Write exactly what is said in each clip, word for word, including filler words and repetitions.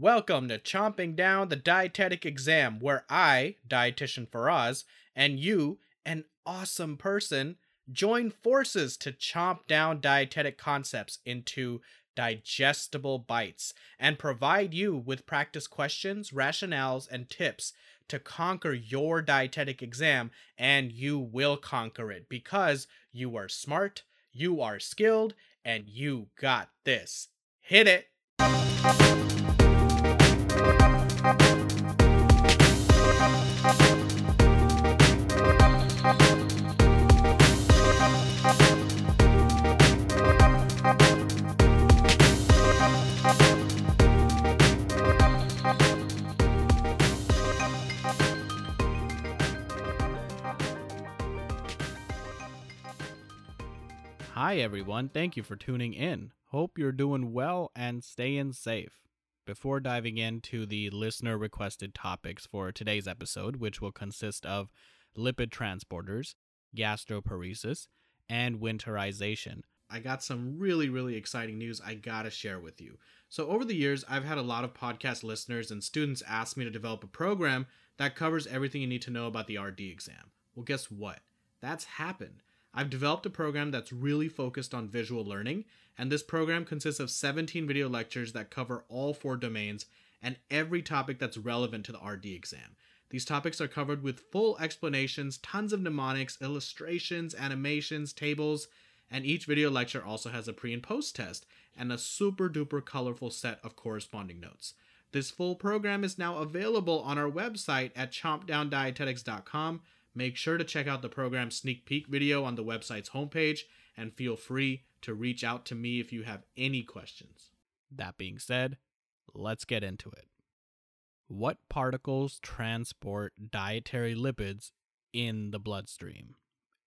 Welcome to Chomping Down the Dietetic Exam, where I, Dietitian Faraz, and you, an awesome person, join forces to chomp down dietetic concepts into digestible bites and provide you with practice questions, rationales, and tips to conquer your dietetic exam, and you will conquer it because you are smart, you are skilled, and you got this. Hit it! Hi everyone, thank you for tuning in. Hope you're doing well and staying safe. Before diving into the listener requested topics for today's episode, which will consist of lipid transporters, gastroparesis, and winterization, I got some really, really exciting news I gotta share with you. So over the years, I've had a lot of podcast listeners and students ask me to develop a program that covers everything you need to know about the R D exam. Well, guess what? That's happened. I've developed a program that's really focused on visual learning, and this program consists of seventeen video lectures that cover all four domains and every topic that's relevant to the R D exam. These topics are covered with full explanations, tons of mnemonics, illustrations, animations, tables, and each video lecture also has a pre and post test and a super duper colorful set of corresponding notes. This full program is now available on our website at chomp down dietetics dot com. Make sure to check out the program sneak peek video on the website's homepage, and feel free to reach out to me if you have any questions. That being said, let's get into it. What particles transport dietary lipids in the bloodstream?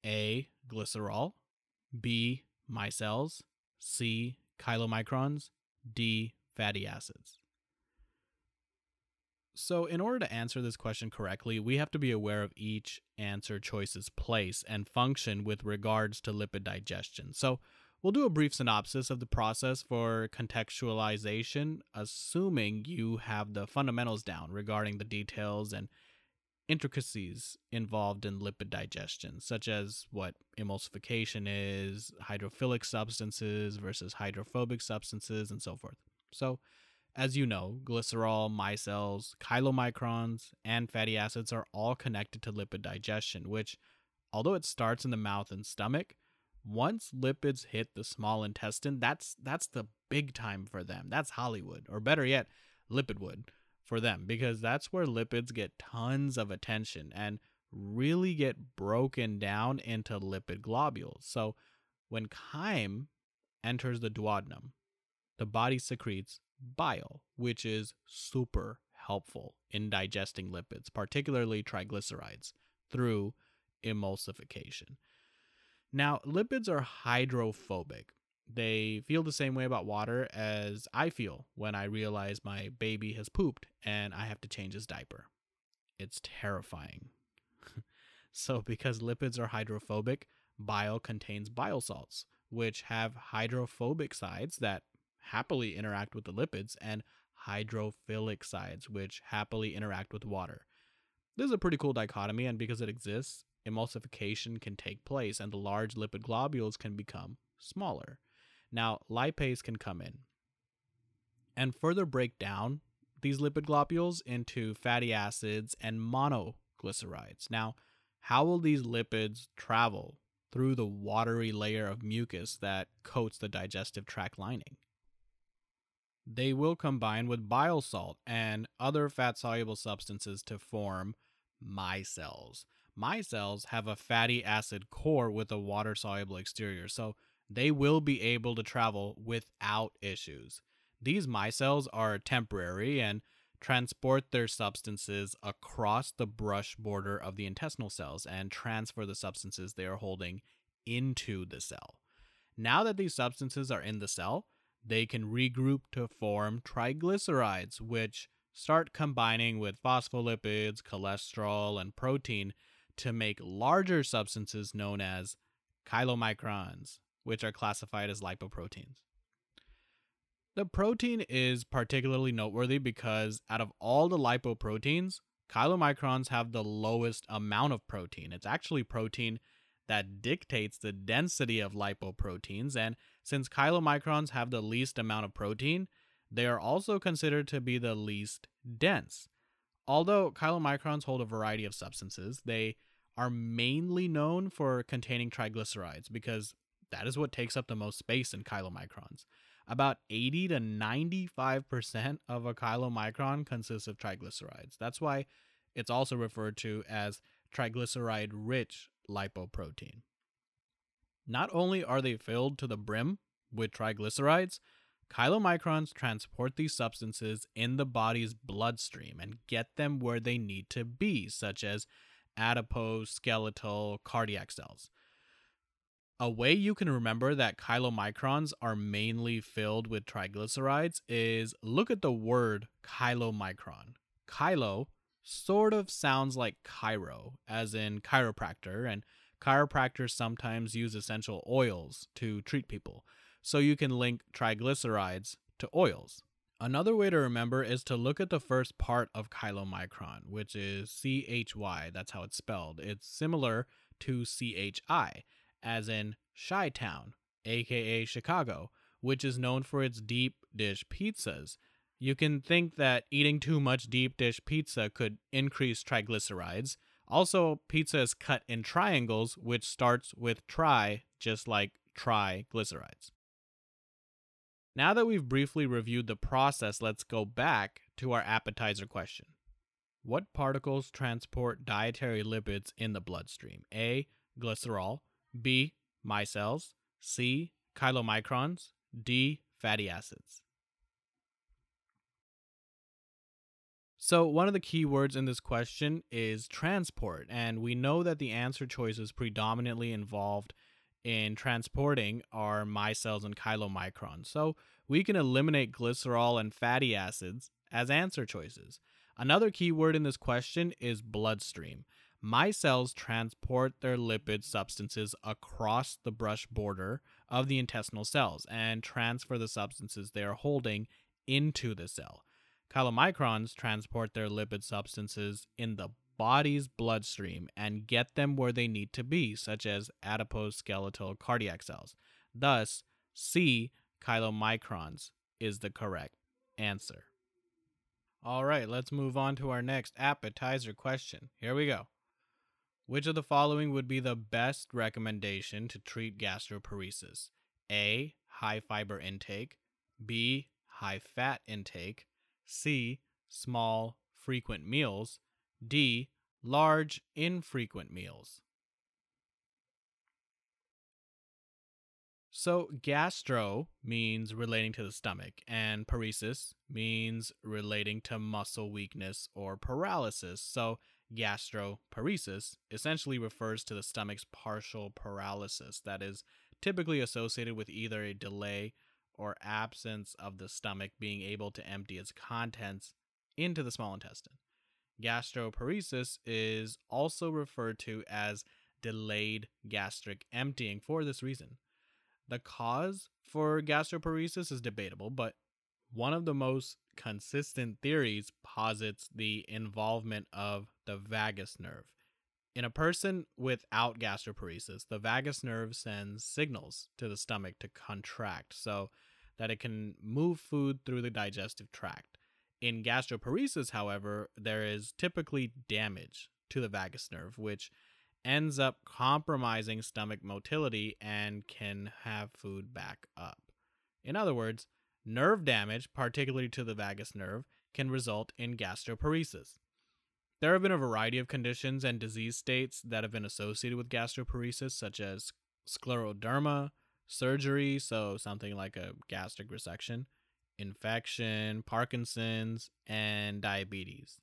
A. Glycerol. B. Micelles. C. Chylomicrons. D. Fatty acids. So in order to answer this question correctly, we have to be aware of each answer choice's place and function with regards to lipid digestion. So we'll do a brief synopsis of the process for contextualization, assuming you have the fundamentals down regarding the details and intricacies involved in lipid digestion, such as what emulsification is, hydrophilic substances versus hydrophobic substances, and so forth. So as you know, glycerol, micelles, chylomicrons, and fatty acids are all connected to lipid digestion, which, although it starts in the mouth and stomach, once lipids hit the small intestine, that's that's the big time for them. That's Hollywood, or better yet, Lipidwood for them, because that's where lipids get tons of attention and really get broken down into lipid globules. So when chyme enters the duodenum, the body secretes bile, which is super helpful in digesting lipids, particularly triglycerides, through emulsification. Now, lipids are hydrophobic. They feel the same way about water as I feel when I realize my baby has pooped and I have to change his diaper. It's terrifying. So, because lipids are hydrophobic, bile contains bile salts, which have hydrophobic sides that happily interact with the lipids, and hydrophilic sides, which happily interact with water. This is a pretty cool dichotomy, and because it exists, emulsification can take place, and the large lipid globules can become smaller. Now, lipase can come in and further break down these lipid globules into fatty acids and monoglycerides. Now, how will these lipids travel through the watery layer of mucus that coats the digestive tract lining? They will combine with bile salt and other fat-soluble substances to form micelles. Micelles have a fatty acid core with a water-soluble exterior, so they will be able to travel without issues. These micelles are temporary and transport their substances across the brush border of the intestinal cells and transfer the substances they are holding into the cell. Now that these substances are in the cell, they can regroup to form triglycerides, which start combining with phospholipids, cholesterol, and protein to make larger substances known as chylomicrons, which are classified as lipoproteins. The protein is particularly noteworthy because out of all the lipoproteins, chylomicrons have the lowest amount of protein. It's actually protein that dictates the density of lipoproteins, and since chylomicrons have the least amount of protein, they are also considered to be the least dense. Although chylomicrons hold a variety of substances, they are mainly known for containing triglycerides because that is what takes up the most space in chylomicrons. About eighty to ninety-five percent of a chylomicron consists of triglycerides. That's why it's also referred to as triglyceride-rich lipoprotein. Not only are they filled to the brim with triglycerides, chylomicrons transport these substances in the body's bloodstream and get them where they need to be, such as adipose, skeletal, cardiac cells. A way you can remember that chylomicrons are mainly filled with triglycerides is look at the word chylomicron. Chylo sort of sounds like chiro, as in chiropractor, and chiropractors sometimes use essential oils to treat people, so you can link triglycerides to oils. Another way to remember is to look at the first part of chylomicron, which is C H Y, that's how it's spelled. It's similar to C H I. As in Chi-Town, aka Chicago, which is known for its deep dish pizzas. You can think that eating too much deep dish pizza could increase triglycerides. Also, pizza is cut in triangles, which starts with tri, just like triglycerides. Now that we've briefly reviewed the process, let's go back to our appetizer question. What particles transport dietary lipids in the bloodstream? A. Glycerol. B. Micelles. C. Chylomicrons. D. Fatty acids. So one of the key words in this question is transport, and we know that the answer choices predominantly involved in transporting are micelles and chylomicrons. So we can eliminate glycerol and fatty acids as answer choices. Another key word in this question is bloodstream. Micelles transport their lipid substances across the brush border of the intestinal cells and transfer the substances they are holding into the cell. Chylomicrons transport their lipid substances in the body's bloodstream and get them where they need to be, such as adipose, skeletal, cardiac cells. Thus, C, chylomicrons, is the correct answer. All right, let's move on to our next appetizer question. Here we go. Which of the following would be the best recommendation to treat gastroparesis? A. High fiber intake. B. High fat intake. C. Small, frequent meals. D. Large, infrequent meals. So gastro means relating to the stomach, and paresis means relating to muscle weakness or paralysis. So gastroparesis essentially refers to the stomach's partial paralysis that is typically associated with either a delay or absence of the stomach being able to empty its contents into the small intestine. Gastroparesis is also referred to as delayed gastric emptying for this reason. The cause for gastroparesis is debatable, but one of the most consistent theories posits the involvement of the vagus nerve. In a person without gastroparesis, the vagus nerve sends signals to the stomach to contract so that it can move food through the digestive tract. In gastroparesis, however, there is typically damage to the vagus nerve, which ends up compromising stomach motility and can have food back up. In other words, nerve damage, particularly to the vagus nerve, can result in gastroparesis. There have been a variety of conditions and disease states that have been associated with gastroparesis, such as scleroderma, surgery, so something like a gastric resection, infection, Parkinson's, and diabetes.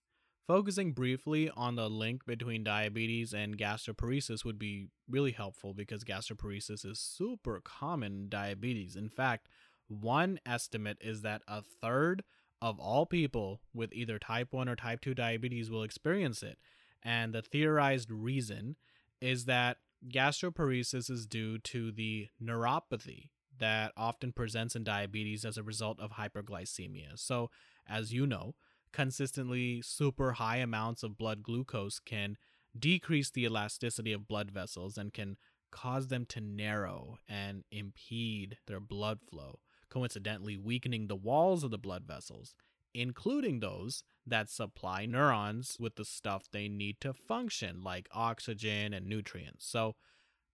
Focusing briefly on the link between diabetes and gastroparesis would be really helpful because gastroparesis is super common in diabetes. In fact, one estimate is that a third of all people with either type one or type two diabetes will experience it. And the theorized reason is that gastroparesis is due to the neuropathy that often presents in diabetes as a result of hyperglycemia. So, as you know, consistently super high amounts of blood glucose can decrease the elasticity of blood vessels and can cause them to narrow and impede their blood flow, coincidentally weakening the walls of the blood vessels, including those that supply neurons with the stuff they need to function, like oxygen and nutrients. So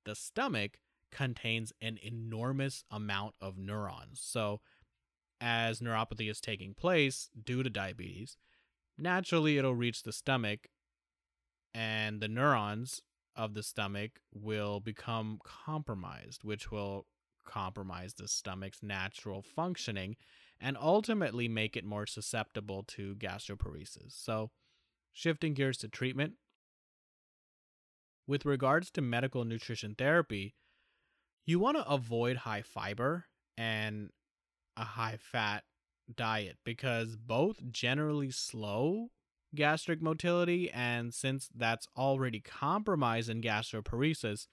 the stomach contains an enormous amount of neurons. So as neuropathy is taking place due to diabetes, naturally it'll reach the stomach, and the neurons of the stomach will become compromised, which will compromise the stomach's natural functioning and ultimately make it more susceptible to gastroparesis. So, shifting gears to treatment. With regards to medical nutrition therapy, you want to avoid high fiber and a high fat diet because both generally slow gastric motility, and since that's already compromised in gastroparesis,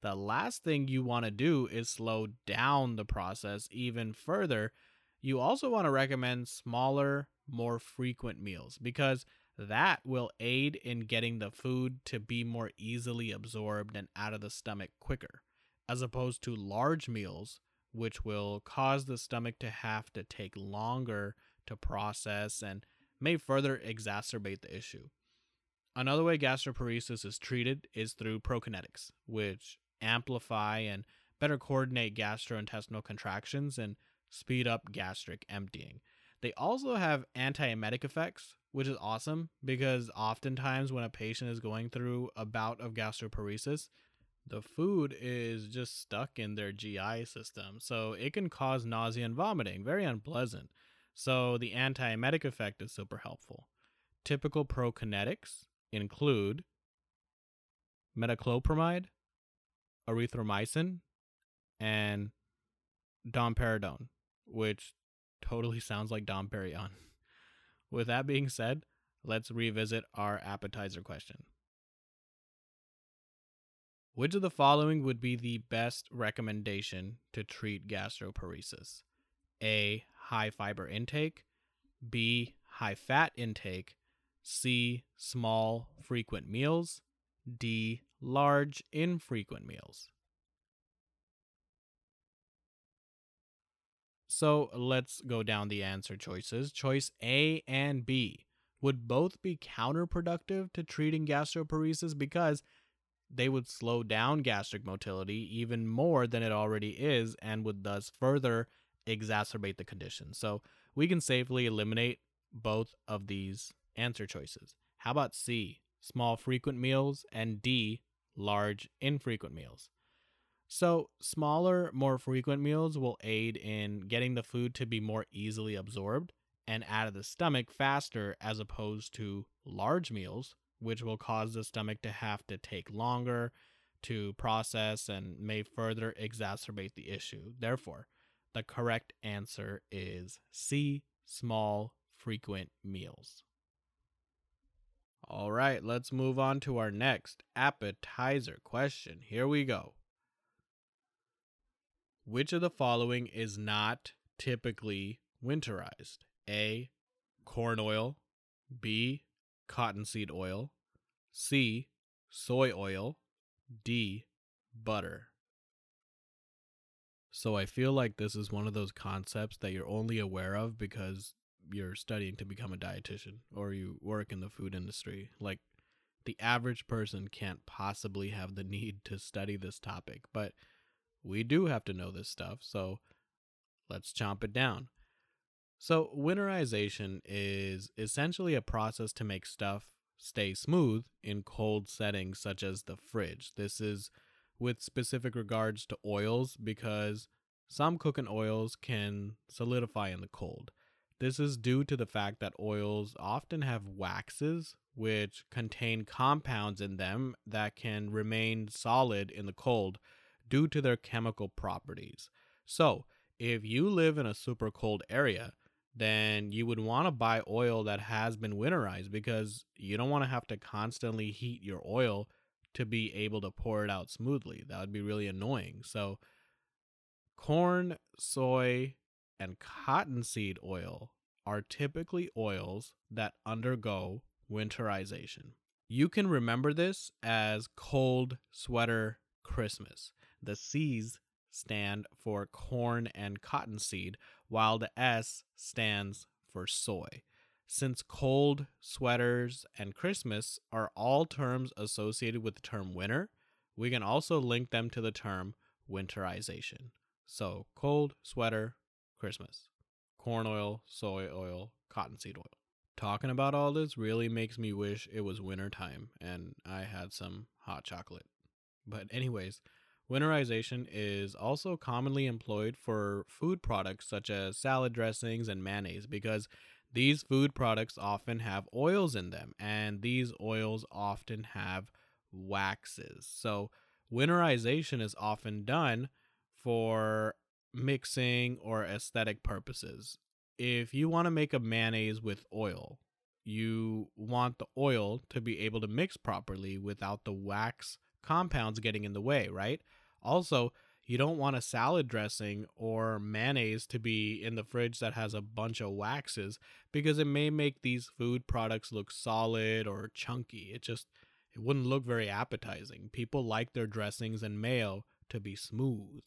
the last thing you want to do is slow down the process even further. You also want to recommend smaller, more frequent meals because that will aid in getting the food to be more easily absorbed and out of the stomach quicker, as opposed to large meals, which will cause the stomach to have to take longer to process and may further exacerbate the issue. Another way gastroparesis is treated is through prokinetics, which amplify and better coordinate gastrointestinal contractions and speed up gastric emptying. They also have antiemetic effects, which is awesome because oftentimes when a patient is going through a bout of gastroparesis, the food is just stuck in their G I system, so it can cause nausea and vomiting, very unpleasant. So the antiemetic effect is super helpful. Typical prokinetics include metoclopramide, erythromycin, and domperidone, which totally sounds like Domperion. With that being said, let's revisit our appetizer question. Which of the following would be the best recommendation to treat gastroparesis? A, high fiber intake, B, high fat intake, C, small frequent meals, D, large infrequent meals. So let's go down the answer choices. Choice A and B would both be counterproductive to treating gastroparesis because they would slow down gastric motility even more than it already is and would thus further exacerbate the condition. So we can safely eliminate both of these answer choices. How about C, small frequent meals, and D, large infrequent meals? So smaller, more frequent meals will aid in getting the food to be more easily absorbed and out of the stomach faster, as opposed to large meals, which will cause the stomach to have to take longer to process and may further exacerbate the issue. Therefore, the correct answer is C, small frequent meals. All right, let's move on to our next appetizer question. Here we go. Which of the following is not typically winterized? A, corn oil, B, cottonseed oil, C, soy oil, D, butter. So I feel like this is one of those concepts that you're only aware of because you're studying to become a dietitian or you work in the food industry. Like, the average person can't possibly have the need to study this topic, but we do have to know this stuff, so let's chomp it down. So winterization is essentially a process to make stuff stay smooth in cold settings such as the fridge. This is with specific regards to oils because some cooking oils can solidify in the cold. This is due to the fact that oils often have waxes which contain compounds in them that can remain solid in the cold due to their chemical properties. So if you live in a super cold area, then you would want to buy oil that has been winterized because you don't want to have to constantly heat your oil to be able to pour it out smoothly. That would be really annoying. So Corn, soy, and cottonseed oil are typically oils that undergo winterization. You can remember this as cold sweater Christmas. The C's stand for corn and cottonseed, while the S stands for soy. Since cold sweaters and Christmas are all terms associated with the term winter, we can also link them to the term winterization. So cold sweater, Christmas, corn oil, soy oil, cottonseed oil. Talking about all this really makes me wish it was winter time and I had some hot chocolate. But anyways, winterization is also commonly employed for food products such as salad dressings and mayonnaise because these food products often have oils in them, and these oils often have waxes. So winterization is often done for mixing or aesthetic purposes. If you want to make a mayonnaise with oil, you want the oil to be able to mix properly without the wax compounds getting in the way, right? Also, you don't want a salad dressing or mayonnaise to be in the fridge that has a bunch of waxes because it may make these food products look solid or chunky. It just it wouldn't look very appetizing. People like their dressings and mayo to be smooth.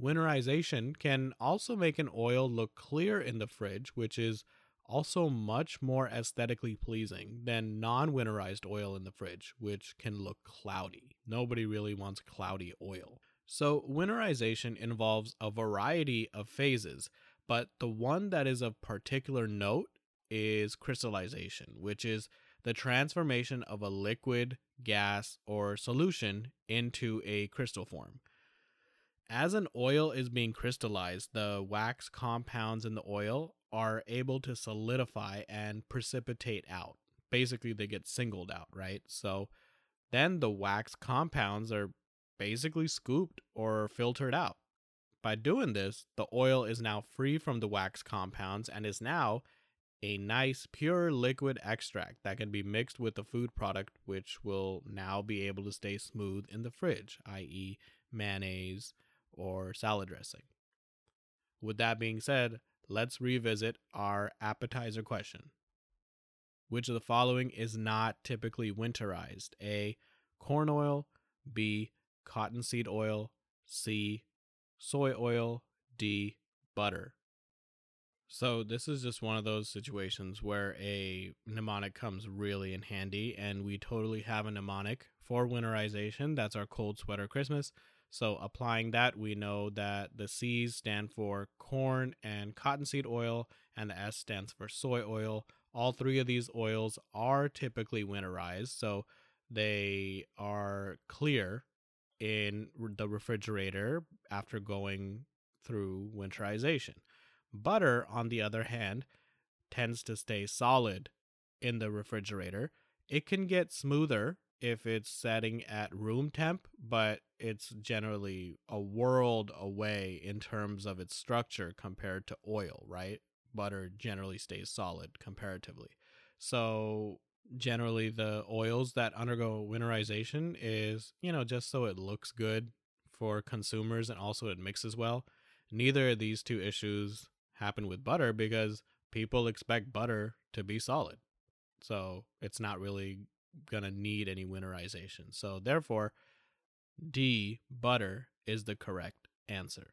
Winterization can also make an oil look clear in the fridge, which is also much more aesthetically pleasing than non-winterized oil in the fridge, which can look cloudy. Nobody really wants cloudy oil. So winterization involves a variety of phases, but the one that is of particular note is crystallization, which is the transformation of a liquid, gas, or solution into a crystal form. As an oil is being crystallized, the wax compounds in the oil are able to solidify and precipitate out. Basically, they get singled out, right? So then the wax compounds are basically scooped or filtered out. By doing this, the oil is now free from the wax compounds and is now a nice pure liquid extract that can be mixed with the food product, which will now be able to stay smooth in the fridge, that is mayonnaise or salad dressing. With that being said, let's revisit our appetizer question. Which of the following is not typically winterized? A. Corn oil. B. Cottonseed oil. C. Soy oil. D. Butter. So this is just one of those situations where a mnemonic comes really in handy, and we totally have a mnemonic for winterization. That's our cold sweater Christmas. So applying that, we know that the C's stand for corn and cottonseed oil, and the S stands for soy oil. All three of these oils are typically winterized, so they are clear in the refrigerator after going through winterization. Butter, on the other hand, tends to stay solid in the refrigerator. It can get smoother if it's setting at room temp, but it's generally a world away in terms of its structure compared to oil, right? Butter generally stays solid comparatively. So generally the oils that undergo winterization is, you know, just so it looks good for consumers and also it mixes well. Neither of these two issues happen with butter because people expect butter to be solid. So it's not really going to need any winterization. So therefore, D, butter, is the correct answer.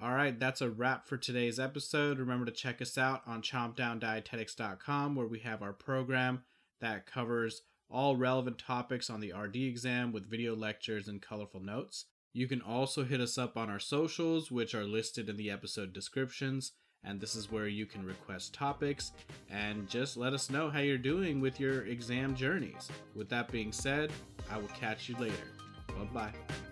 All right, that's a wrap for today's episode. Remember to check us out on chomp down dietetics dot com, where we have our program that covers all relevant topics on the R D exam with video lectures and colorful notes. You can also hit us up on our socials, which are listed in the episode descriptions. And this is where you can request topics and just let us know how you're doing with your exam journeys. With that being said, I will catch you later. Bye-bye.